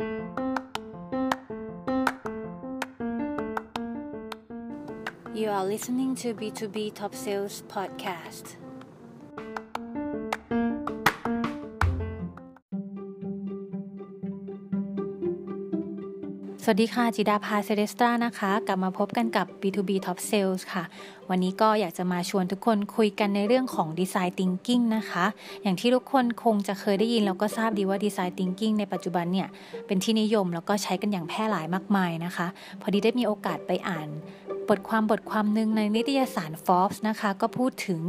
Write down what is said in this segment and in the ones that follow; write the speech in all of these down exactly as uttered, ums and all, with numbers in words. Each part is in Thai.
You are listening to บี ทู บี Top Sales Podcast. สวัสดีค่ะจิดาภา เซเลสตรานะคะกลับมาพบกันกับ บี ทู บี Top Sales ค่ะวันนี้ก็อยากจะมาชวนทุกคนคุยกันในเรื่องของ Design Thinking นะคะอย่างที่ทุกคนคงจะเคยได้ยินแล้วก็ทราบดีว่า Design Thinking ในปัจจุบันเนี่ยเป็นที่นิยมแล้วก็ใช้กันอย่างแพร่หลายมากมายนะคะพอดีได้มีโอกาสไปอ่านบทความบทความหนึ่งในนิตยสาร Forbes นะคะก็พูดถึง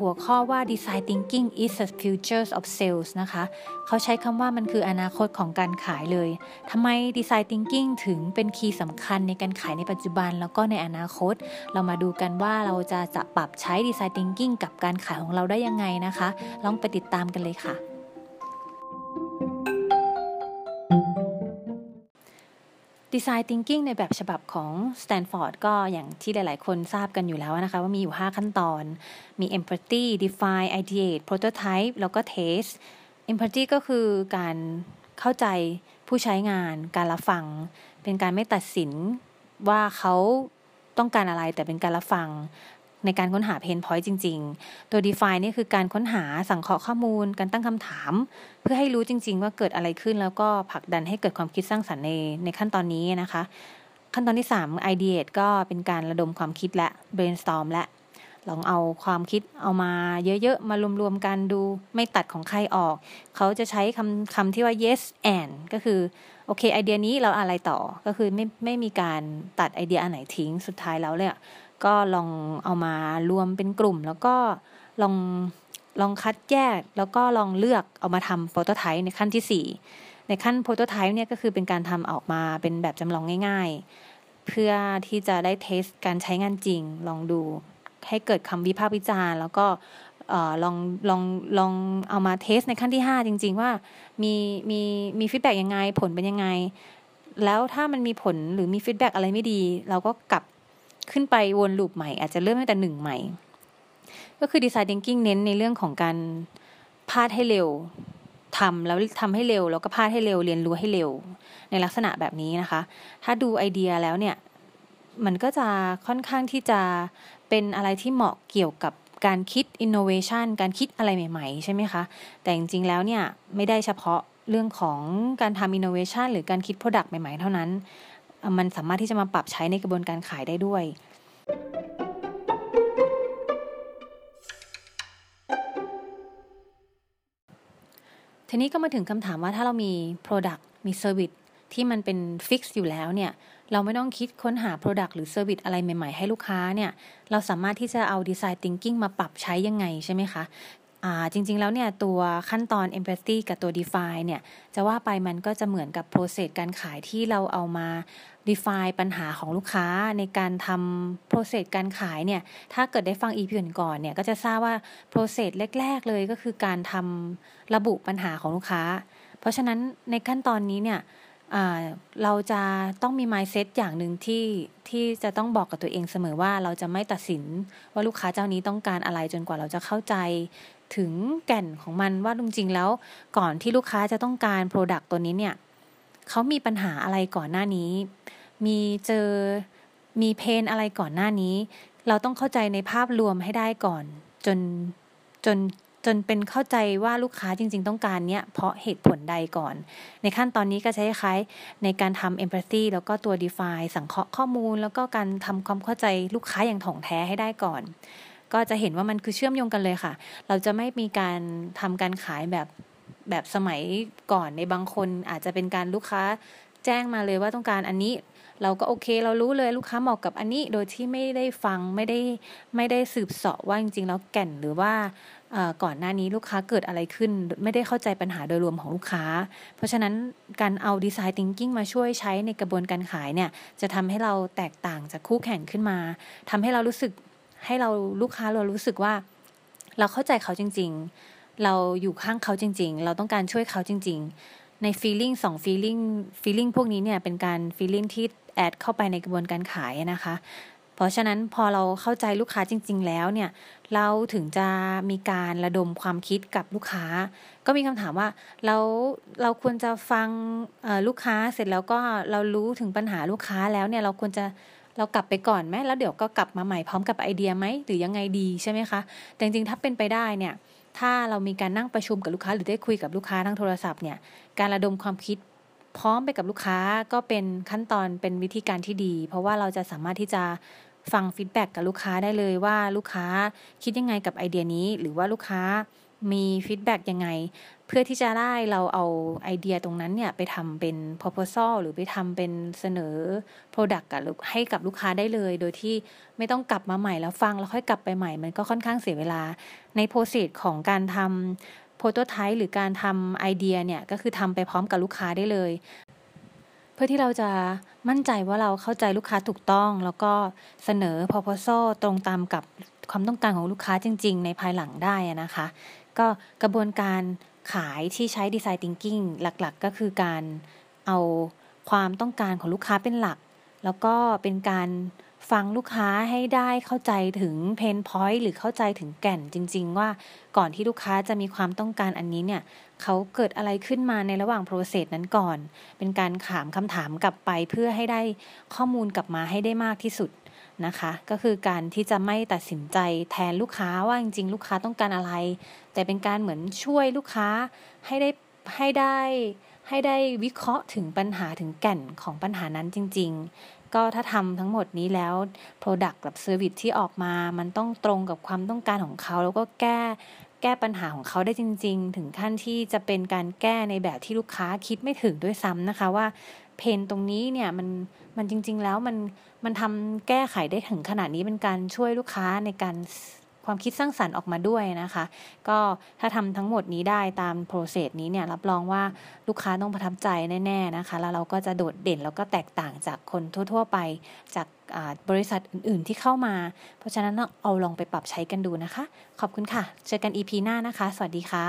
หัวข้อว่า Design Thinking is the future of sales นะคะเขาใช้คำว่ามันคืออนาคตของการขายเลยทำไม Design Thinking ถึงเป็นคีย์สำคัญในการขายในปัจจุบันแล้วก็ในอนาคตเรามาดูกันว่าเราจะจะปรับใช้ Design Thinking กับการขายของเราได้ยังไงนะคะลองไปติดตามกันเลยค่ะDesign Thinking ในแบบฉบับของ Stanford ก็อย่างที่หลายๆคนทราบกันอยู่แล้วนะคะว่ามีอยู่ห้าขั้นตอนมี Empathy, Define, Ideate, Prototype แล้วก็ Taste Empathy ก็คือการเข้าใจผู้ใช้งานการรับฟังเป็นการไม่ตัดสินว่าเขาต้องการอะไรแต่เป็นการรับฟังในการค้นหาเพนพอยต์จริงๆตัว Define นี่คือการค้นหาสังเคราะห์ข้อมูลการตั้งคำถามเพื่อให้รู้จริงๆว่าเกิดอะไรขึ้นแล้วก็ผลักดันให้เกิดความคิดสร้างสรรค์ในในขั้นตอนนี้นะคะขั้นตอนที่สาม Ideate ก็เป็นการระดมความคิดและ Brainstorm และลองเอาความคิดเอามาเยอะๆมารวมๆกันดูไม่ตัดของใครออกเขาจะใช้คำคำที่ว่า yes and ก็คือโอเคไอเดียนี้เราอะไรต่อก็คือไม่ไม่มีการตัดไอเดียอันไหนทิ้งสุดท้ายแล้วเนี่ยก็ลองเอามารวมเป็นกลุ่มแล้วก็ลองลองคัดแยกแล้วก็ลองเลือกเอามาทำโปรโตไทป์ในขั้นที่สี่ในขั้นโปรโตไทป์เนี่ยก็คือเป็นการทำออกมาเป็นแบบจำลองง่ายๆเพื่อที่จะได้เทสการใช้งานจริงลองดูให้เกิดคำวิพากษ์วิจารณ์แล้วก็เอ่อลองลองลองเอามาเทสในขั้นที่ห้าจริงๆว่ามีมีมีฟีดแบคยังไงผลเป็นยังไงแล้วถ้ามันมีผลหรือมีฟีดแบคอะไรไม่ดีเราก็กลับขึ้นไปวนลูปใหม่อาจจะเริ่มตั้งแต่หนึ่งใหม่ก็คือ Design Thinking เน้นในเรื่องของการพาดให้เร็วทำแล้วทำให้เร็วแล้วก็พาดให้เร็วเรียนรู้ให้เร็วในลักษณะแบบนี้นะคะถ้าดูไอเดียแล้วเนี่ยมันก็จะค่อนข้างที่จะเป็นอะไรที่เหมาะเกี่ยวกับการคิด innovation การคิดอะไรใหม่ๆใช่ไหมคะแต่จริงๆแล้วเนี่ยไม่ได้เฉพาะเรื่องของการทำ innovation หรือการคิด product ใหม่ๆเท่านั้นมันสามารถที่จะมาปรับใช้ในกระบวนการขายได้ด้วยทีนี้ก็มาถึงคำถามว่าถ้าเรามี product มี service ที่มันเป็น fix อยู่แล้วเนี่ยเราไม่ต้องคิดค้นหา product หรือ service อะไรใหม่ๆให้ลูกค้าเนี่ยเราสามารถที่จะเอา Design Thinking มาปรับใช้ยังไงใช่ไหมคะอ่าจริงๆแล้วเนี่ยตัวขั้นตอน Empathy กับตัว Define เนี่ยจะว่าไปมันก็จะเหมือนกับ process การขายที่เราเอามา define ปัญหาของลูกค้าในการทำ process การขายเนี่ยถ้าเกิดได้ฟัง อี พี ก่อนๆเนี่ยก็จะทราบว่า process แรกๆเลยก็คือการทำระบุปัญหาของลูกค้าเพราะฉะนั้นในขั้นตอนนี้เนี่ยเราจะต้องมี mindset อย่างหนึ่งที่ที่จะต้องบอกกับตัวเองเสมอว่าเราจะไม่ตัดสินว่าลูกค้าเจ้านี้ต้องการอะไรจนกว่าเราจะเข้าใจถึงแก่นของมันว่าจริงๆแล้วก่อนที่ลูกค้าจะต้องการ product ตัวนี้เนี่ยเขามีปัญหาอะไรก่อนหน้านี้มีเจอมีเพนอะไรก่อนหน้านี้เราต้องเข้าใจในภาพรวมให้ได้ก่อนจนจนจนเป็นเข้าใจว่าลูกค้าจริงๆต้องการเนี้ยเพราะเหตุผลใดก่อนในขั้นตอนนี้ก็ใช้คล้ายในการทำ empathy แล้วก็ตัว define สังเคราะห์ข้อมูลแล้วก็การทำความเข้าใจลูกค้าอย่างถ่องแท้ให้ได้ก่อนก็จะเห็นว่ามันคือเชื่อมโยงกันเลยค่ะเราจะไม่มีการทำการขายแบบแบบสมัยก่อนในบางคนอาจจะเป็นการลูกค้าแจ้งมาเลยว่าต้องการอันนี้เราก็โอเคเรารู้เลยลูกค้าเหมาะกับอันนี้โดยที่ไม่ได้ฟังไม่ได้ไม่ได้สืบเสาะว่าจริงๆแล้วแก่นหรือว่าก่อนหน้านี้ลูกค้าเกิดอะไรขึ้นไม่ได้เข้าใจปัญหาโดยรวมของลูกค้าเพราะฉะนั้นการเอา Design Thinking มาช่วยใช้ในกระบวนการขายเนี่ยจะทำให้เราแตกต่างจากคู่แข่งขึ้นมาทำให้เรารู้สึกให้เราลูกค้าเรารู้สึกว่าเราเข้าใจเขาจริงๆเราอยู่ข้างเขาจริงๆเราต้องการช่วยเขาจริงๆใน feeling สอง feeling feeling พวกนี้เนี่ยเป็นการ feeling ที่แอดเข้าไปในกระบวนการขายนะคะ เพราะฉะนั้นพอเราเข้าใจลูกค้าจริงๆแล้วเนี่ยเราถึงจะมีการระดมความคิดกับลูกค้าก็มีคำถามว่าเราเราควรจะฟังลูกค้าเสร็จแล้วก็เรารู้ถึงปัญหาลูกค้าแล้วเนี่ยเราควรจะเรากลับไปก่อนไหมแล้วเดี๋ยวก็กลับมาใหม่พร้อมกับไอเดียไหมหรือยังไงดีใช่ไหมคะแต่จริงๆถ้าเป็นไปได้เนี่ยถ้าเรามีการนั่งประชุมกับลูกค้าหรือได้คุยกับลูกค้าทางโทรศัพท์เนี่ยการระดมความคิดพร้อมไปกับลูกค้าก็เป็นขั้นตอนเป็นวิธีการที่ดีเพราะว่าเราจะสามารถที่จะฟังฟีดแบ็กกับลูกค้าได้เลยว่าลูกค้าคิดยังไงกับไอเดียนี้หรือว่าลูกค้ามีฟีดแบ็กยังไงเพื่อที่จะได้เราเอาไอเดียตรงนั้นเนี่ยไปทำเป็น proposal หรือไปทำเป็นเสนอ product กับให้กับลูกค้าได้เลยโดยที่ไม่ต้องกลับมาใหม่แล้วฟังแล้วค่อยกลับไปใหม่มันก็ค่อนข้างเสียเวลาใน process ของการทำโปรโตไทป์หรือการทำไอเดียเนี่ยก็คือทำไปพร้อมกับลูกค้าได้เลยเพื่อที่เราจะมั่นใจว่าเราเข้าใจลูกค้าถูกต้องแล้วก็เสนอ proposal ตรงตามกับความต้องการของลูกค้าจริงๆในภายหลังได้นะคะก็กระบวนการขายที่ใช้ Design Thinking หลักๆก็คือการเอาความต้องการของลูกค้าเป็นหลักแล้วก็เป็นการฟังลูกค้าให้ได้เข้าใจถึงเพนพอยต์หรือเข้าใจถึงแก่นจริงๆว่าก่อนที่ลูกค้าจะมีความต้องการอันนี้เนี่ยเขาเกิดอะไรขึ้นมาในระหว่างโปรเซสนั้นก่อนเป็นการถามคำถามกลับไปเพื่อให้ได้ข้อมูลกลับมาให้ได้มากที่สุดนะคะก็คือการที่จะไม่ตัดสินใจแทนลูกค้าว่าจริงๆลูกค้าต้องการอะไรแต่เป็นการเหมือนช่วยลูกค้าให้ได้ให้ได้ให้ได้วิเคราะห์ถึงปัญหาถึงแก่นของปัญหานั้นจริงๆก็ถ้าทำทั้งหมดนี้แล้ว Product กับ Service ที่ออกมามันต้องตรงกับความต้องการของเขาแล้วก็แก้แก้ปัญหาของเขาได้จริงๆถึงขั้นที่จะเป็นการแก้ในแบบที่ลูกค้าคิดไม่ถึงด้วยซ้ำนะคะว่าเพนตรงนี้เนี่ยมันมันจริงๆแล้วมันมันทำแก้ไขได้ถึงขนาดนี้เป็นการช่วยลูกค้าในการความคิดสร้างสรรค์ออกมาด้วยนะคะก็ถ้าทำทั้งหมดนี้ได้ตามโปรเซสนี้เนี่ยรับรองว่าลูกค้าต้องประทับใจแน่ๆนะคะแล้วเราก็จะโดดเด่นแล้วก็แตกต่างจากคนทั่วๆไปจากบริษัทอื่นๆที่เข้ามาเพราะฉะนั้นเอาลองไปปรับใช้กันดูนะคะขอบคุณค่ะเจอกัน อี พี หน้านะคะสวัสดีค่ะ